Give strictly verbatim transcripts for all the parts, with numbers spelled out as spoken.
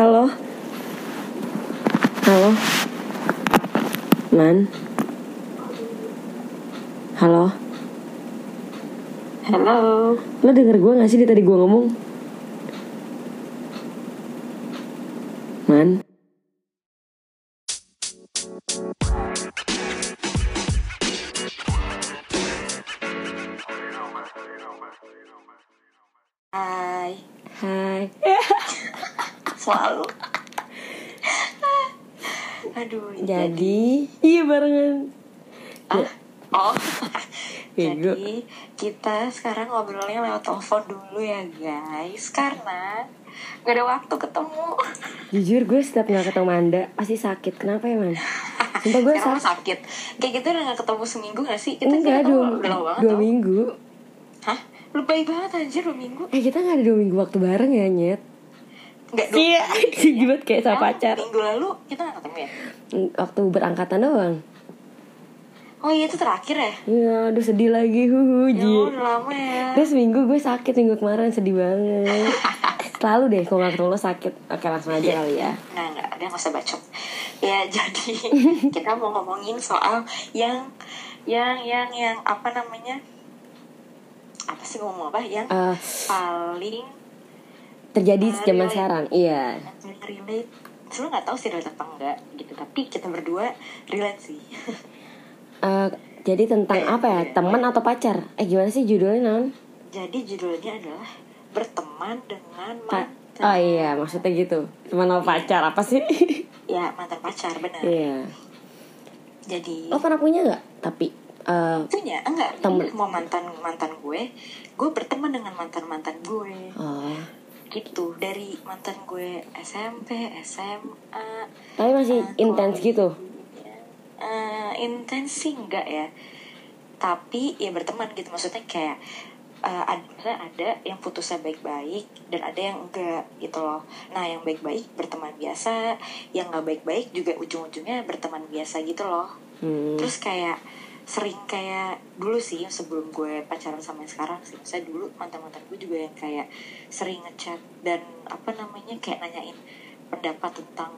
Halo. Halo. Man. Halo. Halo. Lo denger gue gak sih di tadi gue ngomong? Man. Hai. Hai. Selalu. Aduh. Jadi, jadi iya barengan. Ah, oh. Jadi kita sekarang ngobrolnya lewat telepon dulu ya guys, karena gak ada waktu ketemu. Jujur gue setiap gak ketemu Anda pasti sakit. Kenapa ya man? Sumpah gue sakit. sakit. Kayak gitu udah gak ketemu seminggu gak sih? Kita enggak, dua, banget, dua minggu. Hah? Lu baik banget anjir dua minggu. Eh kita gak ada dua minggu waktu bareng ya nyet. Nggak dong. Iya, jibat kayak sama pacar. Minggu lalu kita nggak ketemu ya? Waktu berangkatan doang. Oh iya itu terakhir ya? Iya, aduh sedih lagi huhu. Ya udah lama ya. Terus minggu gue sakit minggu kemarin sedih banget. Selalu deh kalau nggak ketemu lo sakit. Oke langsung aja kali ya. Nggak nggak, dia nggak usah bacot. Ya jadi kita mau ngomongin soal yang yang yang yang apa namanya? Apa sih ngomong apa? Yang uh, paling terjadi nah, zaman relate. Sekarang, iya. Relate, sebenernya nggak tahu sih relate apa enggak gitu, tapi kita berdua relate sih. uh, jadi tentang eh, apa ya, iya. Teman atau pacar? Eh gimana sih judulnya non? Jadi judulnya adalah berteman dengan mantan. Oh iya, maksudnya gitu. Teman atau pacar apa sih? Ya mantan pacar benar. Iya. Jadi. Lo pernah punya nggak? Tapi. Uh, punya enggak? Temen. Mau mantan mantan gue, gue berteman dengan mantan mantan gue. Oh. Gitu dari mantan gue S M P S M A tapi masih uh, intens gitu uh, intens sih enggak ya, tapi ya berteman gitu maksudnya kayak uh, ada ada yang putusnya baik-baik dan ada yang enggak gitu loh. Nah yang baik-baik berteman biasa, yang nggak baik-baik juga ujung-ujungnya berteman biasa gitu loh. hmm. Terus kayak sering kayak dulu sih sebelum gue pacaran sama sekarang sih, saya dulu mantan-mantan gue juga yang kayak sering ngechat dan apa namanya kayak nanyain pendapat tentang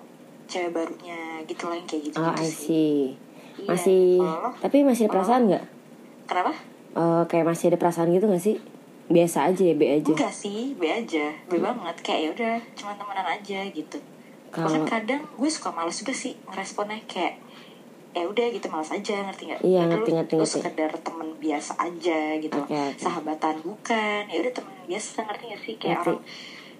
cewek barunya gitu lah, yang kayak gitu gitu. Oh, I see. Iya. Masih oh. Tapi masih ada perasaan nggak? Oh. Kenapa? Oh, kayak masih ada perasaan gitu nggak sih? Biasa aja ya, be aja. Enggak sih, be aja, be hmm. banget kayak ya udah cuma temenan aja gitu. Kalo... Bahkan kadang gue suka males juga sih ngeresponnya kayak. Ya udah gitu malas aja, ngerti nggak? Iya ngerti ngerti ngerti. Sekedar teman biasa aja gitu, okay, okay. Sahabatan bukan, ya udah teman biasa ngerti nggak sih kayak ngerti. Orang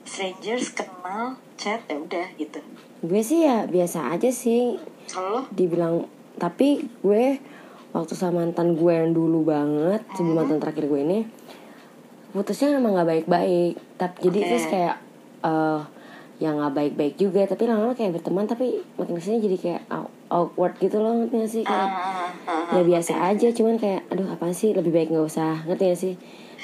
strangers kenal chat ya udah gitu. Gue sih ya biasa aja sih. Kalau dibilang tapi gue waktu sama mantan gue yang dulu banget hmm. sebelum mantan terakhir gue ini putusnya emang nggak baik-baik, tapi okay. Jadi terus kayak uh, yang nggak baik-baik juga tapi lama-lama kayak berteman tapi makin kesini jadi kayak oh, awkward gitu loh, ngerti gak sih kayak uh, uh, ya biasa okay. aja cuman kayak aduh apa sih lebih baik nggak usah, ngerti gak sih?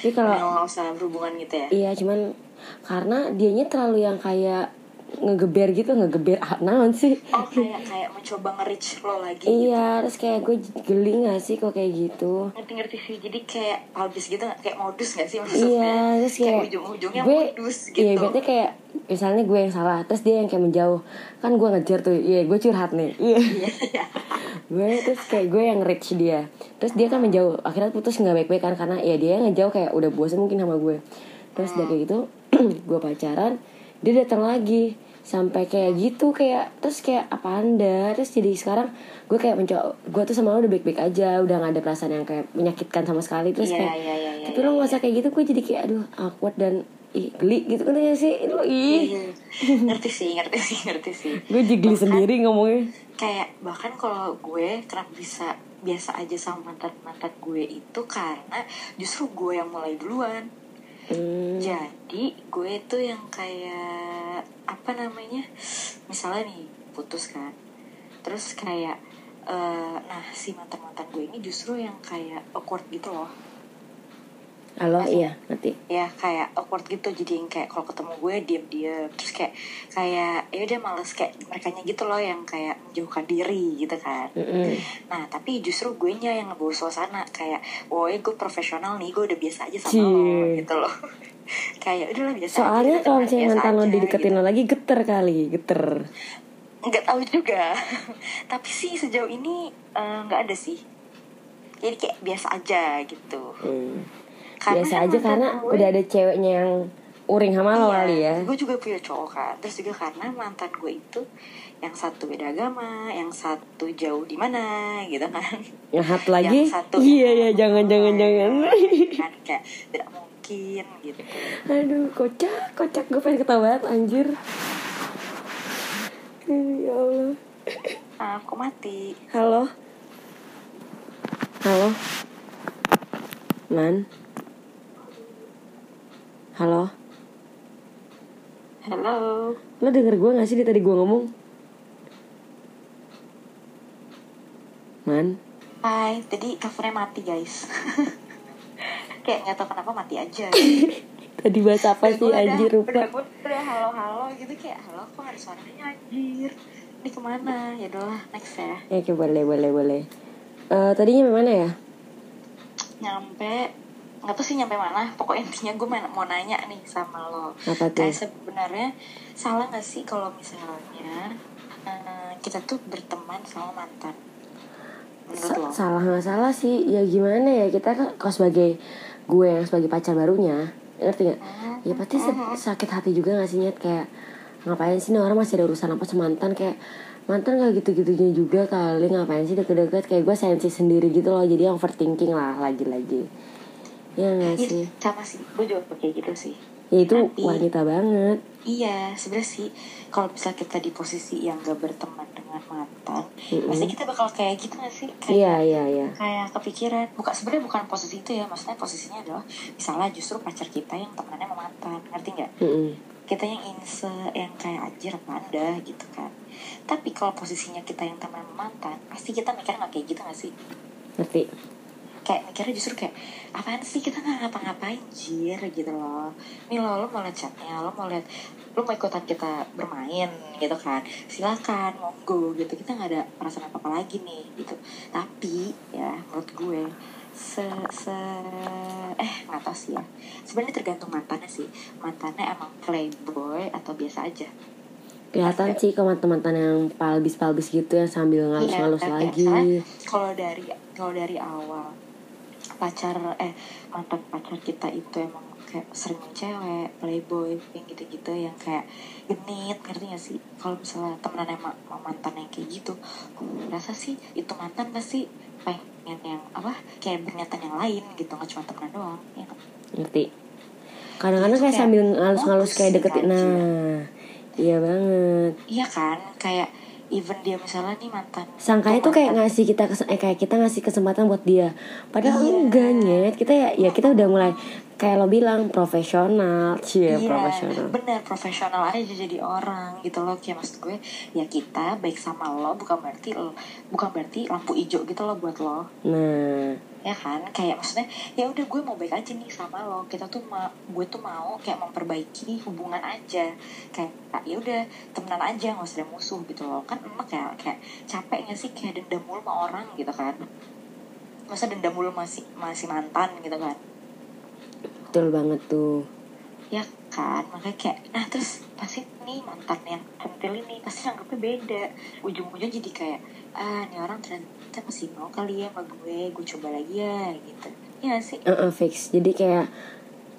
Tapi kalau nggak usah berhubungan gitu ya. Iya cuman karena dianya terlalu yang kayak ngegeber gitu, ngegeber naon sih? Oh kayak kayak mencoba nge-reach lo lagi. Iya gitu. Terus kayak gue geli nggak sih kok kayak gitu? Ngerti-ngerti sih jadi kayak habis gitu kayak modus nggak sih maksudnya? Iya terus kayak, kayak ujung-ujungnya gue, modus gitu. Iya berarti kayak misalnya gue yang salah terus dia yang kayak menjauh kan gue ngejar tuh, iya gue curhat nih, iya gue terus kayak gue yang reach dia terus dia kan menjauh akhirnya putus nggak baik-baik kan karena ya dia yang ngejauh kayak udah bosan mungkin sama gue terus dia kayak gitu gue pacaran dia datang lagi sampai kayak gitu kayak terus kayak apa anda terus jadi sekarang gue kayak mencoba gue tuh sama lo udah baik-baik aja udah nggak ada perasaan yang kayak menyakitkan sama sekali terus yeah, kayak yeah, yeah, yeah, tapi yeah, lo nggak usah yeah. kayak gitu gue jadi kayak aduh awkward dan ih geli gitu kan ya sih lo ih ngerti sih ngerti sih ngerti sih gue jigli sendiri ngomongnya kayak bahkan kalau gue kenapa bisa biasa aja sama mantan mantan gue itu karena justru gue yang mulai duluan. hmm. Jadi gue itu yang kayak apa namanya misalnya nih putus kan terus kayak uh, nah si mantan mantan gue ini justru yang kayak awkward gitu loh. Halo, Mas, iya, ngerti. Ya, kayak awkward gitu jadi kayak kalau ketemu gue diam-diam terus kayak kayak ya udah males kayak merekanya gitu loh yang kayak menjauhkan diri gitu kan. Mm-hmm. Nah, tapi justru gue nya yang ngebawa suasana kayak, "Woi, gue profesional nih, gue udah biasa aja sama Cie. Lo." gitu loh. Kayak udah lah biasa. Soalnya gitu, kalau misalnya mantan lo dideketin gitu, lo lagi geter kali, geter. Nggak tahu juga. Tapi sih sejauh ini uh, nggak ada sih. Jadi kayak biasa aja gitu. Hmm. Biasa aja karena gue, udah ada ceweknya yang uring sama lo kali ya. Gue juga punya cowok kan. Terus juga karena mantan gue itu yang satu beda agama, yang satu jauh di mana gitu kan. Ngehat lagi. Yang satu, iya ya, jangan jangan jangan. Kan kayak tidak mungkin gitu. Aduh, kocak, kocak, gue pengen ketawa anjir. Ya Allah. Ah, kok mati. Halo. Halo. Man. Halo. Halo. Lo denger gue gak sih tadi gue ngomong? Man. Hai, tadi teleponnya mati guys. Kayak gak tau kenapa mati aja gitu. Tadi bahasa apa sih anjir rupa. Udah udah halo-halo gitu kayak halo kok ada suaranya anjir. Ini kemana? Yaudahlah next ya. Ya oke, boleh boleh boleh. uh, Tadinya mana ya? Nyampe, gak tau sih nyampe mana. Pokoknya intinya gue mau nanya nih sama lo. Apa tuh? Kayak sebenarnya salah gak sih kalau misalnya uh, kita tuh berteman sama mantan? Salah nggak salah sih ya, gimana ya, kita kan kalau sebagai gue yang sebagai pacar barunya, ngerti nggak ya, pasti sakit hati juga nggak sih, nyet, kayak ngapain sih nih orang masih ada urusan apa semantan, kayak mantan nggak gitu gitunya juga kali, ngapain sih deket-deket, kayak gue sensi sendiri gitu loh, jadi overthinking lah lagi-lagi ya nggak ya, sih sama sih gue juga kayak gitu sih ya, itu tapi, wanita banget. Iya sebenarnya sih kalau misalnya kita di posisi yang gak berteman dengan mantan, mm-hmm, pasti kita bakal kayak gitu nggak sih, kayak iya, iya, iya. kayak kepikiran, bukan sebenarnya bukan posisi itu ya, maksudnya posisinya adalah misalnya justru pacar kita yang temannya sama mantan, ngerti nggak? Mm-hmm. Kita yang inse yang kayak anjir manda gitu kan, tapi kalau posisinya kita yang teman mantan pasti kita mikirnya nggak kayak gitu nggak sih? Ngerti? Kayak mikirnya justru kayak apaan sih, kita nggak ngapa-ngapain jir gitu loh, nih lo, lo mau liat chatnya, lo mau liat, lo mau ikutan kita bermain gitu kan, silakan monggo gitu, kita nggak ada perasaan apa-apa lagi nih gitu. Tapi ya menurut gue se se eh nggak tahu sih ya, sebenarnya tergantung mantannya sih, mantannya emang playboy atau biasa aja. Kelihatan sih ke mantan-mantan yang palbis-palbis gitu, yang sambil ngalus-ngalus ya, lagi. Kalau dari kalau dari awal pacar eh mantan pacar kita itu emang kayak sering cewek playboy yang gitu-gitu, yang kayak genit, ngerti gak sih? Kalau misalnya temenan sama mantan yang kayak gitu, rasa sih itu mantan pasti pengen yang apa, kayak berniatan yang lain gitu, nggak cuma temenan doang ya. Ngerti, kadang-kadang kayak, kayak sambil ngalus-ngalus kayak deketin, nah iya banget, iya kan, kayak even dia misalnya nih mantan, sangkanya tuh kayak ngasih kita kes- eh, kayak kita ngasih kesempatan buat dia, padahal yeah, enggaknya kita ya ya kita udah mulai kayak lo bilang profesional, cie yeah, profesional, bener profesional aja jadi orang gitu loh, kayak maksud gue ya kita baik sama lo bukan berarti lo, bukan berarti lampu hijau gitu loh buat lo, nah ya kan, kayak maksudnya ya udah gue mau baik aja nih sama lo, kita tuh ma- gue tuh mau kayak memperbaiki hubungan aja, kayak ya udah temenan aja, nggak usah ada musuh gitu loh kan, emak ya kayak capeknya sih kayak dendam mulu sama orang gitu kan, masa dendam mulu masih masih mantan gitu kan, betul banget tuh ya kan, makanya kayak nah terus pasti nih mantan yang kentil ini pasti anggapnya beda, ujung-ujungnya jadi kayak ah nih orang ternyata masih mau kali ya sama gue, gue coba lagi ya gitu ya sih, uh-uh, fix jadi kayak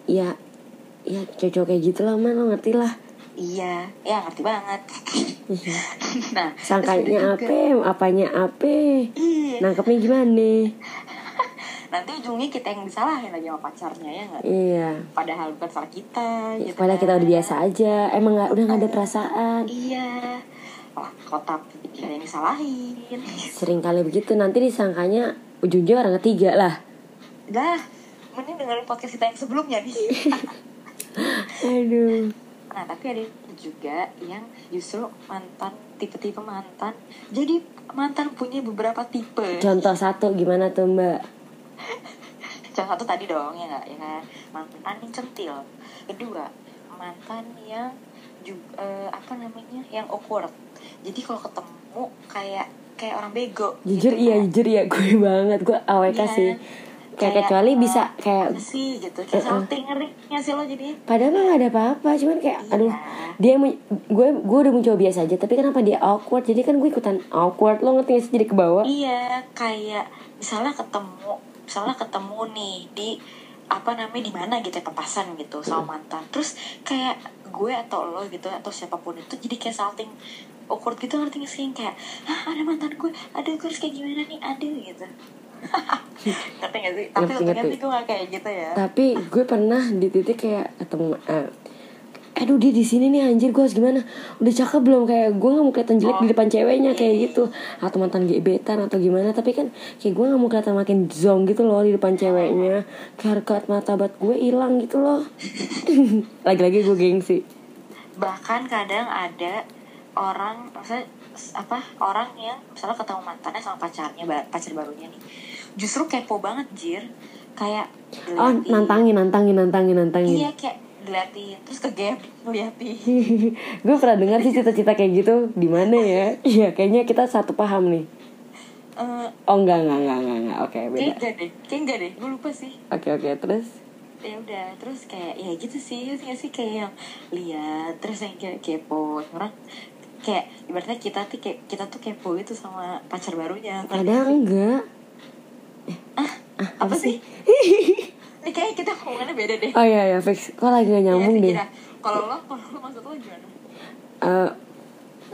ya ya cocok kayak gitu lah man, lo ngerti lah. Iya, ya ngerti banget. Nah, sangkanya ape, apanya ape, iya, nangkepnya gimana? Nanti ujungnya kita yang disalahin lagi sama pacarnya ya nggak? Iya. Padahal bukan salah kita. Gitu padahal kan, kita udah biasa aja, emang nggak udah nggak ada perasaan. Iya. Lah, kotak kita yang disalahin. Sering kali begitu, nanti disangkanya ujungnya orang ketiga lah. Dah, mending dengerin podcast kita yang sebelumnya nih. Aduh. Nah tapi ada juga yang justru mantan, tipe-tipe mantan, jadi mantan punya beberapa tipe. Contoh satu gimana tuh mbak? Contoh satu tadi dong ya nggak, ya kan? Mantan yang centil. Kedua mantan yang juga, eh, apa namanya, yang awkward. Jadi kalau ketemu kayak kayak orang bego. Jujur gitu, iya kan? Jujur ya gue banget, gue A W K ya sih. kayak kecuali uh, bisa kayak sih gitu kayak uh-uh. Salting ngerinya sih lo jadi padahal mah gak ada apa-apa cuman kayak iya. Aduh dia gue gue udah mencoba biasa aja tapi kenapa dia awkward jadi kan gue ikutan awkward lo ngerti gak sih jadi ke bawah iya kayak misalnya ketemu misalnya ketemu nih di apa namanya di mana gitu ya, papasan gitu sama mantan terus kayak gue atau lo gitu atau siapapun itu jadi kayak salting awkward gitu ngerti gak sih kayak ah ada mantan gue aduh gue harus kayak gimana nih aduh gitu ngerti gak sih tapi ngerti gue gak kayak gitu ya tapi gue pernah di titik kayak ketemu uh, aduh dia di sini nih anjir gue harus gimana udah cakep belum kayak gue nggak mau kelihatan jelek oh. Di depan ceweknya kayak gitu atau mantan gebetan atau gimana tapi kan kayak gue nggak mau kelihatan makin zong gitu loh di depan ceweknya kayak harkat martabat gue hilang gitu loh lagi-lagi gue gengsi bahkan kadang ada orang misalnya apa orang yang misalnya ketemu mantannya sama pacarnya pacar barunya nih justru kepo banget jir kayak dilihatin. Oh nantangin nantangin nantangin nantangin iya kayak ngeliatin terus ke gap ngeliatin gue pernah dengar sih cita-cita kayak gitu di mana ya iya kayaknya kita satu paham nih uh, oh enggak enggak enggak enggak, enggak. Oke okay, beda kayak deh kayak enggak deh gue lupa sih oke okay, oke okay. Terus ya udah terus kayak ya gitu sih nggak sih kayak yang lihat terus yang kayak kepo orang kayak ibaratnya kita tuh kayak kita tuh kepo gitu sama pacar barunya padahal enggak ah, ah apa, apa sih, sih? Ini kayaknya kita hubungannya beda deh. Oh iya, iya fix. Kok lagi gak nyambung iya, deh. Kalau lo, kalau lo maksud lo gimana? Uh,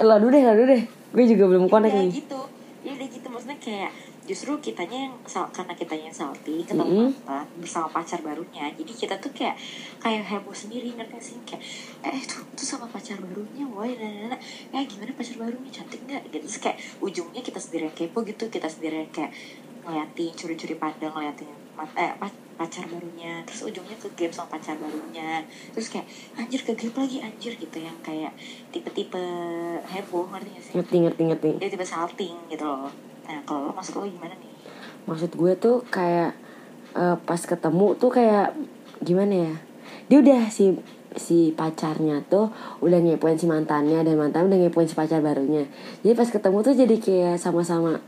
lo dulu deh, lo dulu deh. Gue juga belum connect nih. Iya gitu, iya udah gitu. Maksudnya kayak justru kitanya yang karena kitanya yang salty ketemu mm-hmm. mantan bersama pacar barunya. Jadi kita tuh kayak kayak heboh sendiri ngerti sih kayak eh tuh tuh sama pacar barunya, woi dan dan eh gimana pacar barunya cantik nggak? Gitu terus kayak ujungnya kita sendiri yang kepo gitu, kita sendiri yang kayak ngeliatin curi-curi pandang ngeliatin eh pacar barunya terus ujungnya ke game sama pacar barunya terus kayak anjir ke game lagi anjir gitu yang kayak tipe-tipe heboh ngerti gak sih ngerti ngerti ngerti dia tipe salting gitu loh nah kalau lo maksud lo gimana nih maksud gue tuh kayak uh, pas ketemu tuh kayak gimana ya dia udah si si pacarnya tuh udah ngepoin si mantannya dan mantannya udah ngepoin si pacar barunya jadi pas ketemu tuh jadi kayak sama-sama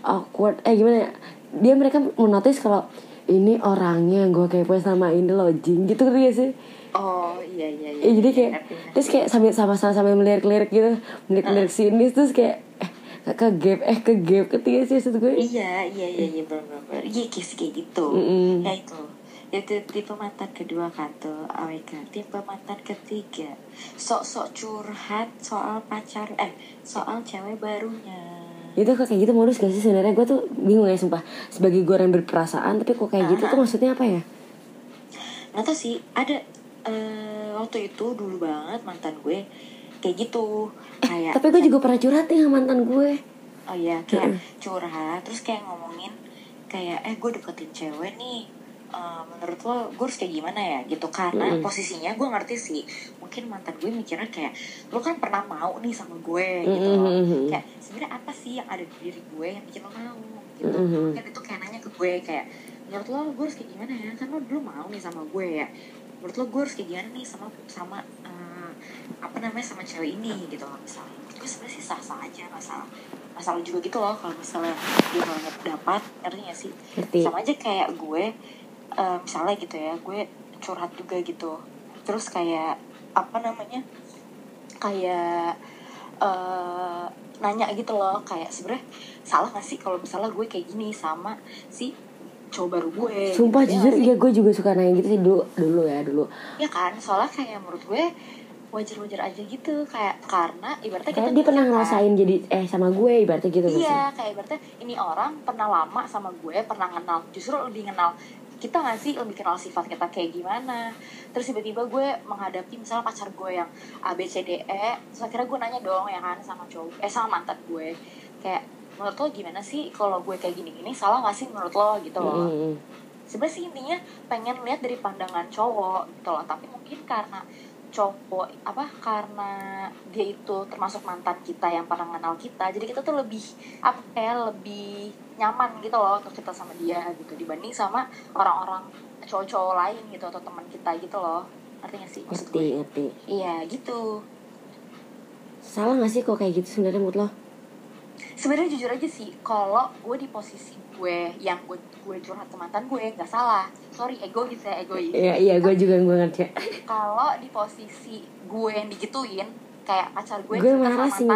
awkward eh gimana ya dia mereka menotis kalau ini orangnya yang gue kepoin sama ini loh jing gitu kan ya sih oh iya iya iya eh, jadi kayak iya, terus kayak sambil sama-sama sambil melirik-lirik gitu melirik-lirik uh. sini terus kayak eh, ke gap eh ke gap ketiga sih maksud gue iya iya iya iya benar-benar iya kayak gitu mm-hmm. Ya itu itu tipe mantan kedua kan tuh A W K tipe mantan ketiga sok-sok curhat soal pacar eh soal cewek barunya itu kok kayak gitu modus gak sih sebenarnya gue tuh bingung ya sumpah sebagai gue yang berperasaan tapi kok kayak nah, gitu tuh maksudnya apa ya nggak tau sih ada uh, waktu itu dulu banget mantan gue kayak gitu eh, kayak tapi gue juga pernah curhat ya mantan gue oh iya kayak mm-hmm. curhat terus kayak ngomongin kayak eh gue deketin cewek nih uh, menurut lo gue harus kayak gimana ya gitu karena mm-hmm. posisinya gue ngerti sih mungkin mantan gue mikirnya kayak lo kan pernah mau nih sama gue gitu loh mm-hmm. kayak sebenarnya apa sih yang ada di diri gue yang bikin lo mau gitu mm-hmm. kan itu kayak nanya ke gue kayak menurut lo gue harus kayak gimana ya kan lo dulu mau nih sama gue ya menurut lo gue harus kayak gimana nih sama sama uh, apa namanya sama cewek ini gitu loh misalnya itu sebenarnya sih sah sah aja masalah masalah juga gitu loh kalau misalnya dia banyak dapat ngerti gak sih Hati. Sama aja kayak gue uh, misalnya gitu ya gue curhat juga gitu terus kayak apa namanya kayak uh, nanya gitu loh kayak sebenarnya salah nggak sih kalau misalnya gue kayak gini sama si cowok baru gue sumpah gitu, jujur ya gue juga suka nanya gitu sih dulu dulu ya dulu ya kan soalnya kayak menurut gue wajar-wajar aja gitu kayak karena ibaratnya kayak dia pernah ngerasain jadi eh sama gue ibaratnya gitu iya kayak ibaratnya ini orang pernah lama sama gue pernah kenal justru lebih kenal kita nggak sih lebih kenal sifat kita kayak gimana terus tiba-tiba gue menghadapi misalnya pacar gue yang A B C D E terus akhirnya gue nanya dong ya kan sama cowok eh sama mantan gue kayak menurut lo gimana sih kalau gue kayak gini-gini salah nggak sih menurut lo gitu loh mm-hmm. sebenarnya sih intinya pengen lihat dari pandangan cowok gitu loh tapi mungkin karena cowok apa karena dia itu termasuk mantan kita yang pernah kenal kita jadi kita tuh lebih apa kayak lebih nyaman gitu loh untuk kita sama dia gitu dibanding sama orang-orang cowok-cowok lain gitu atau teman kita gitu loh ngerti nggak sih maksud gue ngerti iya gitu salah nggak sih kok kayak gitu sebenarnya menurut lo Sebenarnya jujur aja sih, kalau gue di posisi gue yang gue, gue curhat ke mantan gue, nggak salah. Sorry, ego gitu ya, egois. Iya, iya, gue juga gue ngerti. Kalau di posisi gue yang digituin, kayak pacar gue, gue marah sih,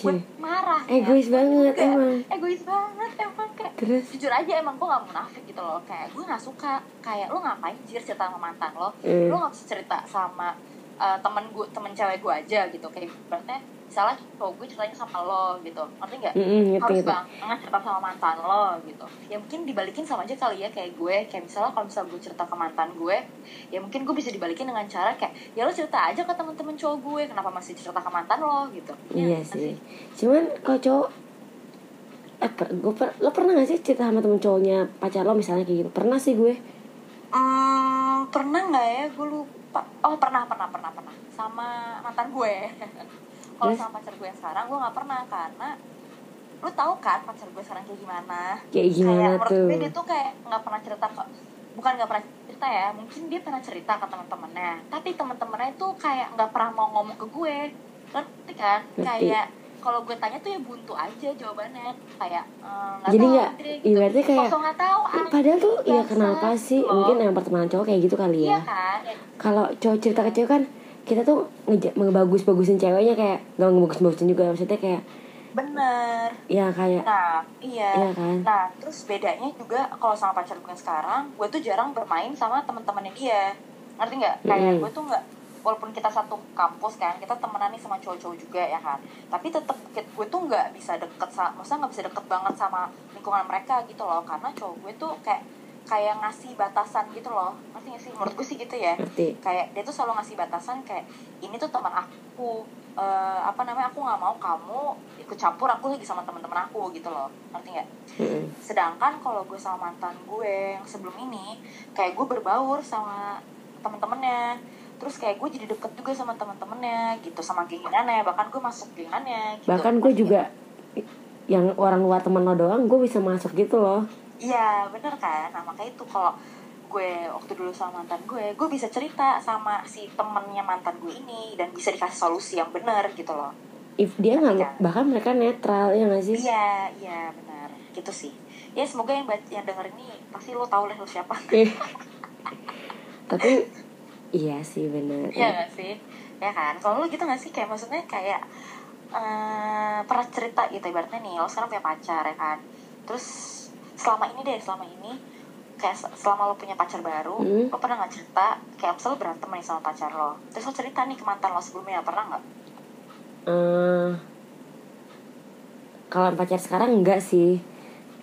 gue marah. Egois ya, banget gue, emang. Egois banget emang kayak. Terus? Jujur aja emang gue nggak munafik gitu loh, kayak gue nggak suka. Kayak lo ngapain jir cerita sama mantan lo? Mm. Lo nggak bisa cerita sama uh, temen gue, temen cewek gue aja gitu, kayak berarti. Misalnya kalau gue ceritanya sama lo gitu, ngerti gak? Mm-hmm, harus gitu. Banget cerita sama mantan lo gitu. Ya mungkin dibalikin sama aja kali ya kayak gue. Kayak misalnya kalau misalnya gue cerita ke mantan gue, ya mungkin gue bisa dibalikin dengan cara kayak, ya lo cerita aja ke teman-teman cowok gue, kenapa masih cerita ke mantan lo gitu. Iya ya, sih. Cuman kalau cowok eh, per, gue per, lo pernah gak sih cerita sama temen cowoknya pacar lo misalnya kayak gitu? Pernah sih gue. Hmm, pernah gak ya? Gue lupa. Oh pernah, pernah, pernah, pernah. Sama mantan gue. Kalau sama pacar gue yang sekarang, gue gak pernah, karena lu tahu kan pacar gue sekarang kayak gimana. Kayak gimana kayak, tuh? Menurut gue dia tuh kayak gak pernah cerita ke, bukan gak pernah cerita ya, mungkin dia pernah cerita ke teman-temannya, tapi teman-temannya itu kayak gak pernah mau ngomong ke gue. Ngerti kan? Berarti. Kayak kalau gue tanya tuh ya buntu aja jawabannya. Kayak ehm, gak jadi tau Andri gitu. Berarti kayak kosong gak tau. Padahal tuh ya kenapa sih loh. Mungkin yang pertemanan cowok kayak gitu kali ya, iya kan? Ya. Kalau cowok cerita ke cewek kan kita tuh ngebagus-bagusin ceweknya, kayak gak ngebagus-bagusin juga, maksudnya kayak bener ya kayak nah iya, iya kan? Nah terus bedanya juga kalau sama pacar gue sekarang, gue tuh jarang bermain sama teman-temannya dia, ngerti nggak? Mm-hmm. Kayak gue tuh nggak, walaupun kita satu kampus kan, kita temenan nih sama cowok-cowok juga ya kan, tapi tetap gue tuh nggak bisa deket, maksudnya nggak bisa deket banget sama lingkungan mereka gitu loh, karena cowok gue tuh kayak kayak ngasih batasan gitu loh, ngerti nggak sih? Menurut gue sih gitu ya. Ngerti. Kayak dia tuh selalu ngasih batasan kayak ini tuh teman aku, uh, apa namanya, aku nggak mau kamu ikut campur aku lagi sama teman-teman aku gitu loh, ngerti nggak? Mm-hmm. Sedangkan kalau gue sama mantan gue yang sebelum ini, kayak gue berbaur sama teman-temannya, terus kayak gue jadi deket juga sama teman-temannya gitu, sama geng-gengannya, bahkan gue masuk gengannya. Gitu. Bahkan gue juga yang orang luar teman lo doang, gue bisa masuk gitu loh. Iya bener kan, nah makanya itu kalau gue waktu dulu sama mantan gue, gue bisa cerita sama si temennya mantan gue ini dan bisa dikasih solusi yang benar gitu loh. If dia nggak kan? Bahkan mereka netral ya nggak sih? Iya iya benar gitu sih. Ya semoga yang yang denger ini pasti lo tau lah lo siapa. Tapi iya sih benar. Iya nggak sih, ya kan? Kalau lo gitu nggak sih kayak maksudnya kayak uh, pernah cerita gitu ibaratnya nih lo sekarang punya pacar ya kan, terus selama ini deh, selama ini kayak selama lo punya pacar baru, hmm. lo pernah nggak cerita kayak misalnya lo berantem nih sama pacar lo, terus lo cerita nih ke mantan lo sebelumnya, pernah nggak? Uh, kalau pacar sekarang enggak sih,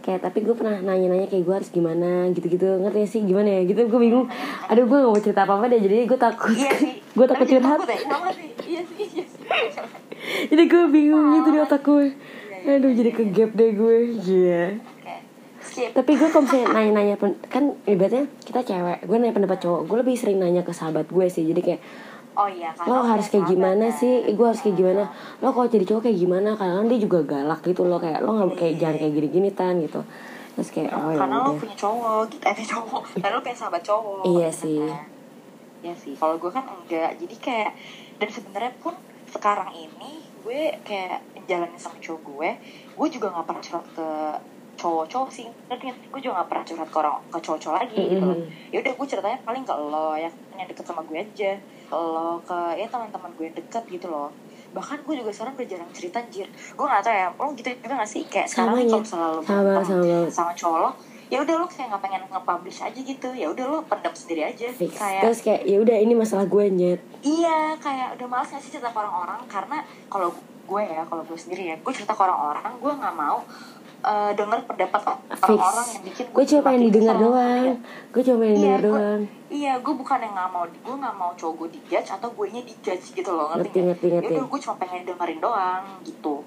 kayak tapi gue pernah nanya-nanya kayak gue harus gimana gitu-gitu, ngerti sih gimana ya gitu, gue bingung, aduh gue nggak mau cerita apa-apa deh, jadi gue takut, iya gue takut curhat, iya sih, iya sih, jadi gue bingung gitu di otak gue, aduh jadi kegap deh gue, iya. Skip. Tapi gue kalau misalnya nanya-nanya kan ibaratnya kita cewek, gue nanya pendapat cowok, gue lebih sering nanya ke sahabat gue sih, jadi kayak oh iya, lo harus kayak gimana sih, gue harus kayak gimana, lo kalau jadi cowok kayak gimana, karena dia juga galak gitu lo, kayak lo nggak kayak jangan kayak gini-gini tan gitu, terus kayak oh, karena lo punya cowok, kita punya cowok, karena lo punya sahabat cowok. Iya sih, iya sih. Kalau gue kan enggak, jadi kayak dan sebenarnya pun sekarang ini gue kayak jalanin sama cowok gue, gue juga nggak pernah curhat ke cowok-cowok sih, ngerti gue juga gak pernah curhat ke orang ke cowok-cowok lagi mm-hmm. gitu loh. Ya udah gue ceritanya paling ke lo yang yang deket sama gue aja, ke lo ke ya teman-teman gue yang deket gitu loh. Bahkan gue juga sekarang udah jarang cerita anjir. Gue nggak tahu ya, lo gitu juga nggak sih kayak sekarang kalau selalu sama sama cowok lo, ya udah lo kayak nggak pengen nge-publish aja gitu, ya udah lo pendam sendiri aja. Fix. Kayak terus kayak ya udah ini masalah gue nyet. Iya kayak udah malas ngasih cerita ke orang-orang, karena kalau gue ya kalau gue sendiri ya gue cerita ke orang-orang gue nggak mau Uh, dengar pendapat orang-orang yang bikin gue cuma pengen didengar doang, ya. gue cuma pengen didengar doang. Iya, gue bukan yang nggak mau, gue nggak mau cowok gue dijudge atau gue nya dijudge gitu loh, ngerti nggak? Itu gue cuma pengen dengerin doang gitu.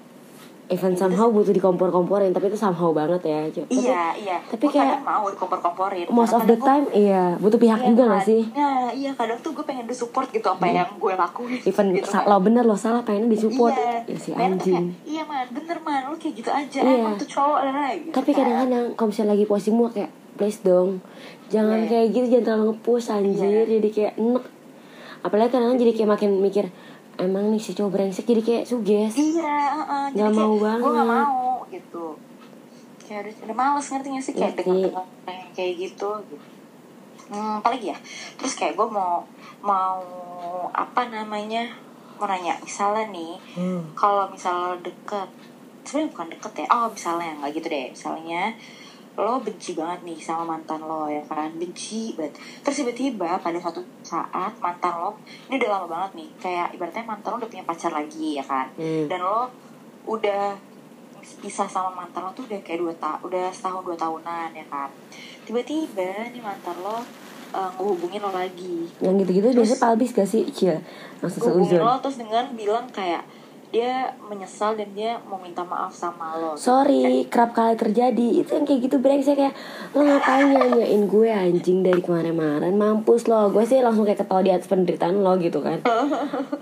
Even gitu. Somehow butuh dikompor-komporin, tapi itu somehow banget ya. Tapi, iya iya. Tapi gue kayak mau dikompor-komporin. Most of the time, gue, iya butuh pihak iya, juga nggak sih? Nah, iya kadang tuh gue pengen disupport gitu apa hmm. yang gue lakuin. Even gitu, kan. Lo bener lo salah pengen disupport. Iya. Ya, si anjing. Kayak, iya man, bener man, lo kayak gitu aja. Iya. Emang tuh cowok lagi. Gitu, tapi kadang-kadang kalau misalnya lagi posisi gue kayak please dong, jangan yeah. kayak gitu, jangan terlalu ngepush anjir, yeah. jadi kayak enek. Apalagi kadang-kadang jadi kayak makin mikir. emang nih si cowok brengsek jadi kayak suges. Iya, uh-uh. Nggak mau banget. Gue nggak mau gitu. Kayak udah, udah males, ngerti nggak sih kayak dengan kayak gitu. Hmm, apa lagi ya? Terus kayak gue mau mau apa namanya? Mau nanya misalnya nih, hmm. kalau misalnya deket, sebenarnya bukan deket ya. Oh misalnya nggak gitu deh. Misalnya lo benci banget nih sama mantan lo ya kan, benci banget. Terus tiba-tiba pada suatu saat mantan lo ini udah lama banget nih, kayak ibaratnya mantan lo udah punya pacar lagi ya kan, hmm. dan lo udah pisah sama mantan lo tuh udah kayak dua ta- udah setahun dua tahunan ya kan. Tiba-tiba nih mantan lo uh, ngehubungin lo lagi. Yang gitu-gitu terus, biasanya palbis gak sih? Iya, langsung seuzon lo terus dengan bilang kayak dia menyesal dan dia mau minta maaf sama lo. Sorry, kerap kali terjadi. Itu yang kayak gitu brengsek kayak, lo ngapain nyanyain gue anjing dari kemarin-kemarin, mampus lo. Gue sih langsung kayak ketawa di atas penderitaan lo gitu kan.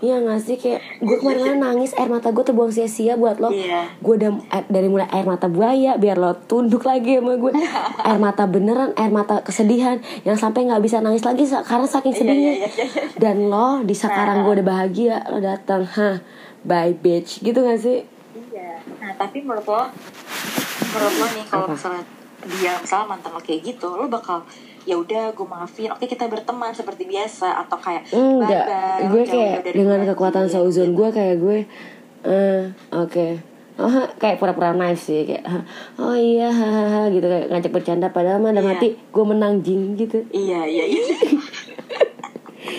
Iya gak sih, kayak gue kemarin-kemarin nangis, air mata gue terbuang sia-sia buat lo. Yeah. Gue udah dari mulai air mata buaya biar lo tunduk lagi sama gue. Air mata beneran, air mata kesedihan yang sampai gak bisa nangis lagi karena saking sedihnya. Yeah, yeah, yeah, yeah. Dan lo di sekarang gue udah bahagia, lo datang, hah, bye bitch, gitu gak sih? Iya. Nah tapi menurut lo, menurut lo nih kalau misalnya dia misalnya mantan lo kayak gitu, lo bakal ya udah gue maafin, oke kita berteman seperti biasa, atau kayak enggak? Gue kayak dengan kekuatan sauzon gue kayak gue, uh, oke, okay. Oh, kayak pura-pura naif sih kayak, oh iya, hahaha gitu kayak ngajak bercanda padahal mah dalam hati gue menang jing gitu. Iya iya iya.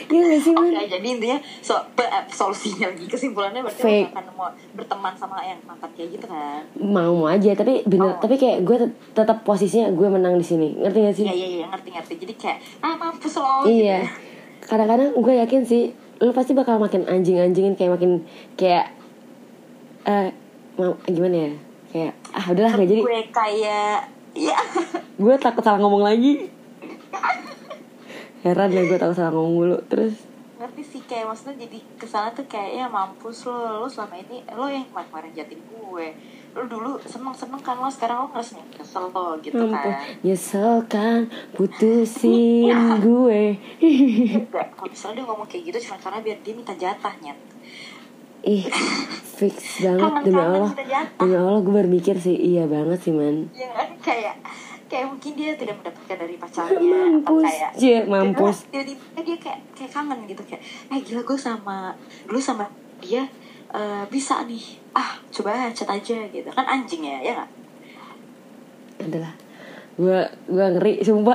Iya, oke, jadi intinya so, solusinya lagi kesimpulannya berarti fake. Lo akan mau berteman sama yang mantan kayak gitu kan? Mau mau aja, tapi bener, oh. tapi kayak gue tet- tetap posisinya gue menang di sini, ngerti nggak sih? Iya iya iya ngerti ngerti, jadi kayak ah mampus lo. Iya, gitu. Kadang-kadang gue yakin sih, lo pasti bakal makin anjing-anjingin kayak makin kayak eh uh, gimana ya? Kayak ah udahlah nggak jadi. Gue kayak ya. Gue takut salah ngomong lagi. Heran ya gue tau salah ngomong dulu. Terus ngerti sih kayak maksudnya jadi kesana tuh kayaknya mampus lo. Lo selama ini lo yang kemarin-kemarin jatin gue, lo dulu seneng-seneng kan lo, sekarang lo ngerasa nyesel lo gitu kan. Nyesel kan putusin gue. Kalau misalnya dia ngomong kayak gitu cuma karena biar dia minta jatahnya. Ih fix banget. Demi Allah, Demi Allah gue berpikir sih iya banget sih man. Iya kan kayak kayak mungkin dia tidak mendapatkan dari pacarnya, mampus, atau kayak jir, mampus. Jadi dia kayak kayak kangen gitu kayak, eh gila gue sama dulu sama dia uh, bisa nih, ah coba chat aja gitu kan anjing ya, ya nggak? Adalah, gue gue ngeri sumpah.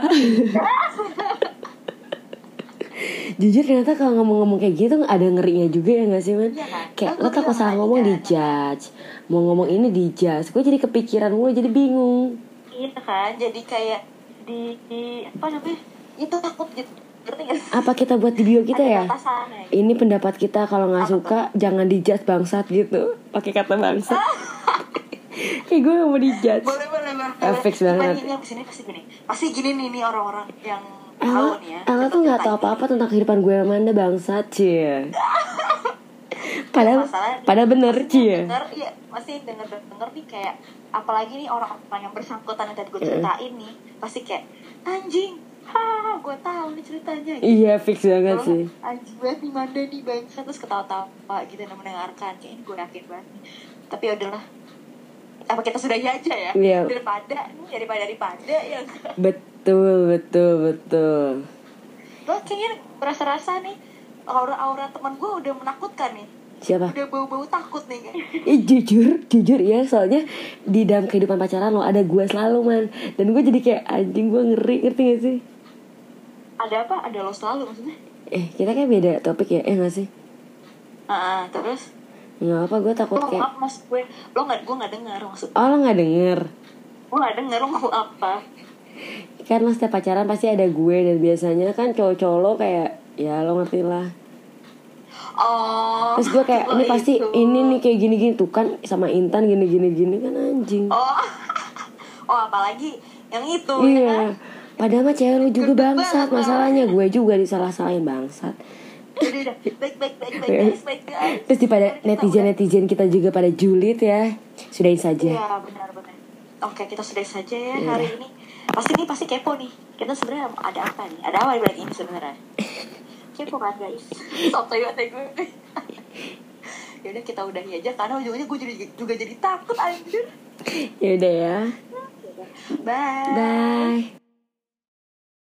Jujur ternyata kalau ngomong-ngomong kayak gitu ada ngerinya juga ya nggak sih man? Ya, kan? Kayak lo takut salah ngomong di judge, mau ngomong ini di judge, gue jadi kepikiran mulu jadi bingung. Iya kan, jadi kayak di, di apa namanya itu takut gitu, ngerti nggak? Apa kita buat di bio kita ya? Batasannya. Ini pendapat kita kalau nggak suka tuh? Jangan dijudge bangsat gitu, pakai kata bangsat. Kayak gue nggak mau dijudge. Boleh boleh boleh. Efek banget. Ini yang kesini pasti gini, pasti gini nih, nih orang-orang yang tahu nih ya. Ella tuh nggak tahu apa-apa tentang kehidupan gue Amanda bangsat cie. Padahal, padahal bener cie. Bener, iya masih denger-denger nih kayak. Apalagi nih orang-orang yang bersangkutan yang tadi gue ceritain nih pasti kayak anjing, ha gue tahu nih ceritanya gitu. Iya fix banget kalo, sih anjing banget nih Manda nih bangsa, terus ketawa-tawa gitu dan mendengarkan kayak ini gue yakin banget nih. Tapi yaudahlah apa kita sudahi aja ya, ya. daripada nih daripada daripada yang betul betul betul lo kayaknya berasa-rasa nih aura-aura teman gue udah menakutkan nih. Siapa? Udah bau-bau takut nih kan? Eh, jujur, jujur ya soalnya di dalam kehidupan pacaran lo ada gue selalu man. Dan gue jadi kayak anjing gue ngeri, ngerti gak sih? Ada apa? Ada lo selalu maksudnya? Eh kita kayak beda topik ya, eh gak sih? Ah, uh, terus? Gak apa, gue takut lo, kayak maaf mas gue, lo gak, gue gak denger maksudnya. Oh lo gak denger? Gue gak denger, lo mau apa? Kan lo setiap pacaran pasti ada gue dan biasanya kan cowok-cowok lo kayak ya lo ngerti lah. Oh, terus gue kayak ini pasti itu. Ini nih kayak gini-gini tuh kan sama Intan gini-gini-gini kan anjing. Oh, oh apalagi yang itu. Iya. Ya? Padahal mah cewek lu juga bangsat masalahnya, gue juga disalah-salahin bangsat. Udah, baik-baik baik-baik. Terus daripada netizen-netizen kita juga pada julid ya, sudahin saja. Iya benar-benar. Oke kita sudahin saja ya yeah. Hari ini. Pasti nih pasti kepo nih. Kita sebenarnya ada apa nih? Ada apa di balik ini sebenarnya? Kepo kan guys. Sotoy banget gue. Yaudah kita udahi aja karena ujungnya gue juga, juga jadi takut anjir. Yaudah ya. Bye. Bye.